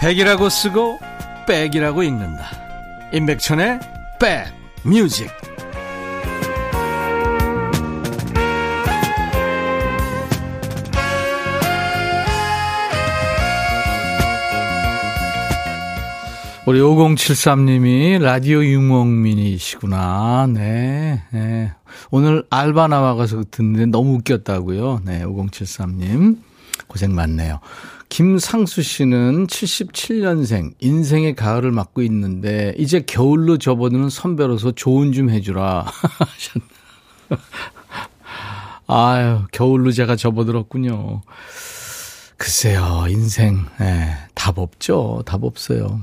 백이라고 쓰고 백이라고 읽는다. 임백천의 백 뮤직. 우리 5073님이 라디오 유목민이시구나. 네, 네. 오늘 알바 나와가서 듣는데 너무 웃겼다고요. 네, 5073님 고생 많네요. 김상수 씨는 77년생, 인생의 가을을 맞고 있는데 이제 겨울로 접어드는 선배로서 조언 좀 해주라 하셨나. 아유, 겨울로 제가 접어들었군요. 글쎄요, 인생, 네, 답 없죠. 답 없어요.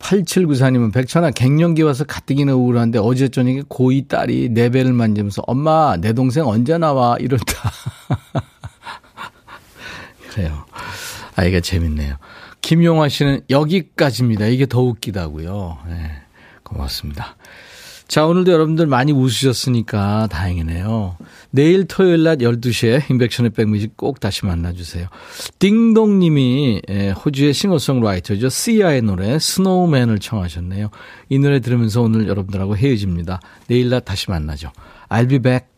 8794님은 백천아, 갱년기 와서 가뜩이나 우울한데 어제 저녁에 고2 딸이 내 배를 만지면서 엄마, 내 동생 언제 나와? 이런다. 그래요. 아, 이게 재밌네요. 김용화 씨는 여기까지입니다. 이게 더 웃기다고요. 네, 고맙습니다. 자, 오늘도 여러분들 많이 웃으셨으니까 다행이네요. 내일 토요일 낮 12시에 인백션의 백뮤직 꼭 다시 만나주세요. 띵동님이 호주의 싱어송라이터죠. 시아의 노래 스노우맨을 청하셨네요. 이 노래 들으면서 오늘 여러분들하고 헤어집니다. 내일 낮 다시 만나죠. I'll be back.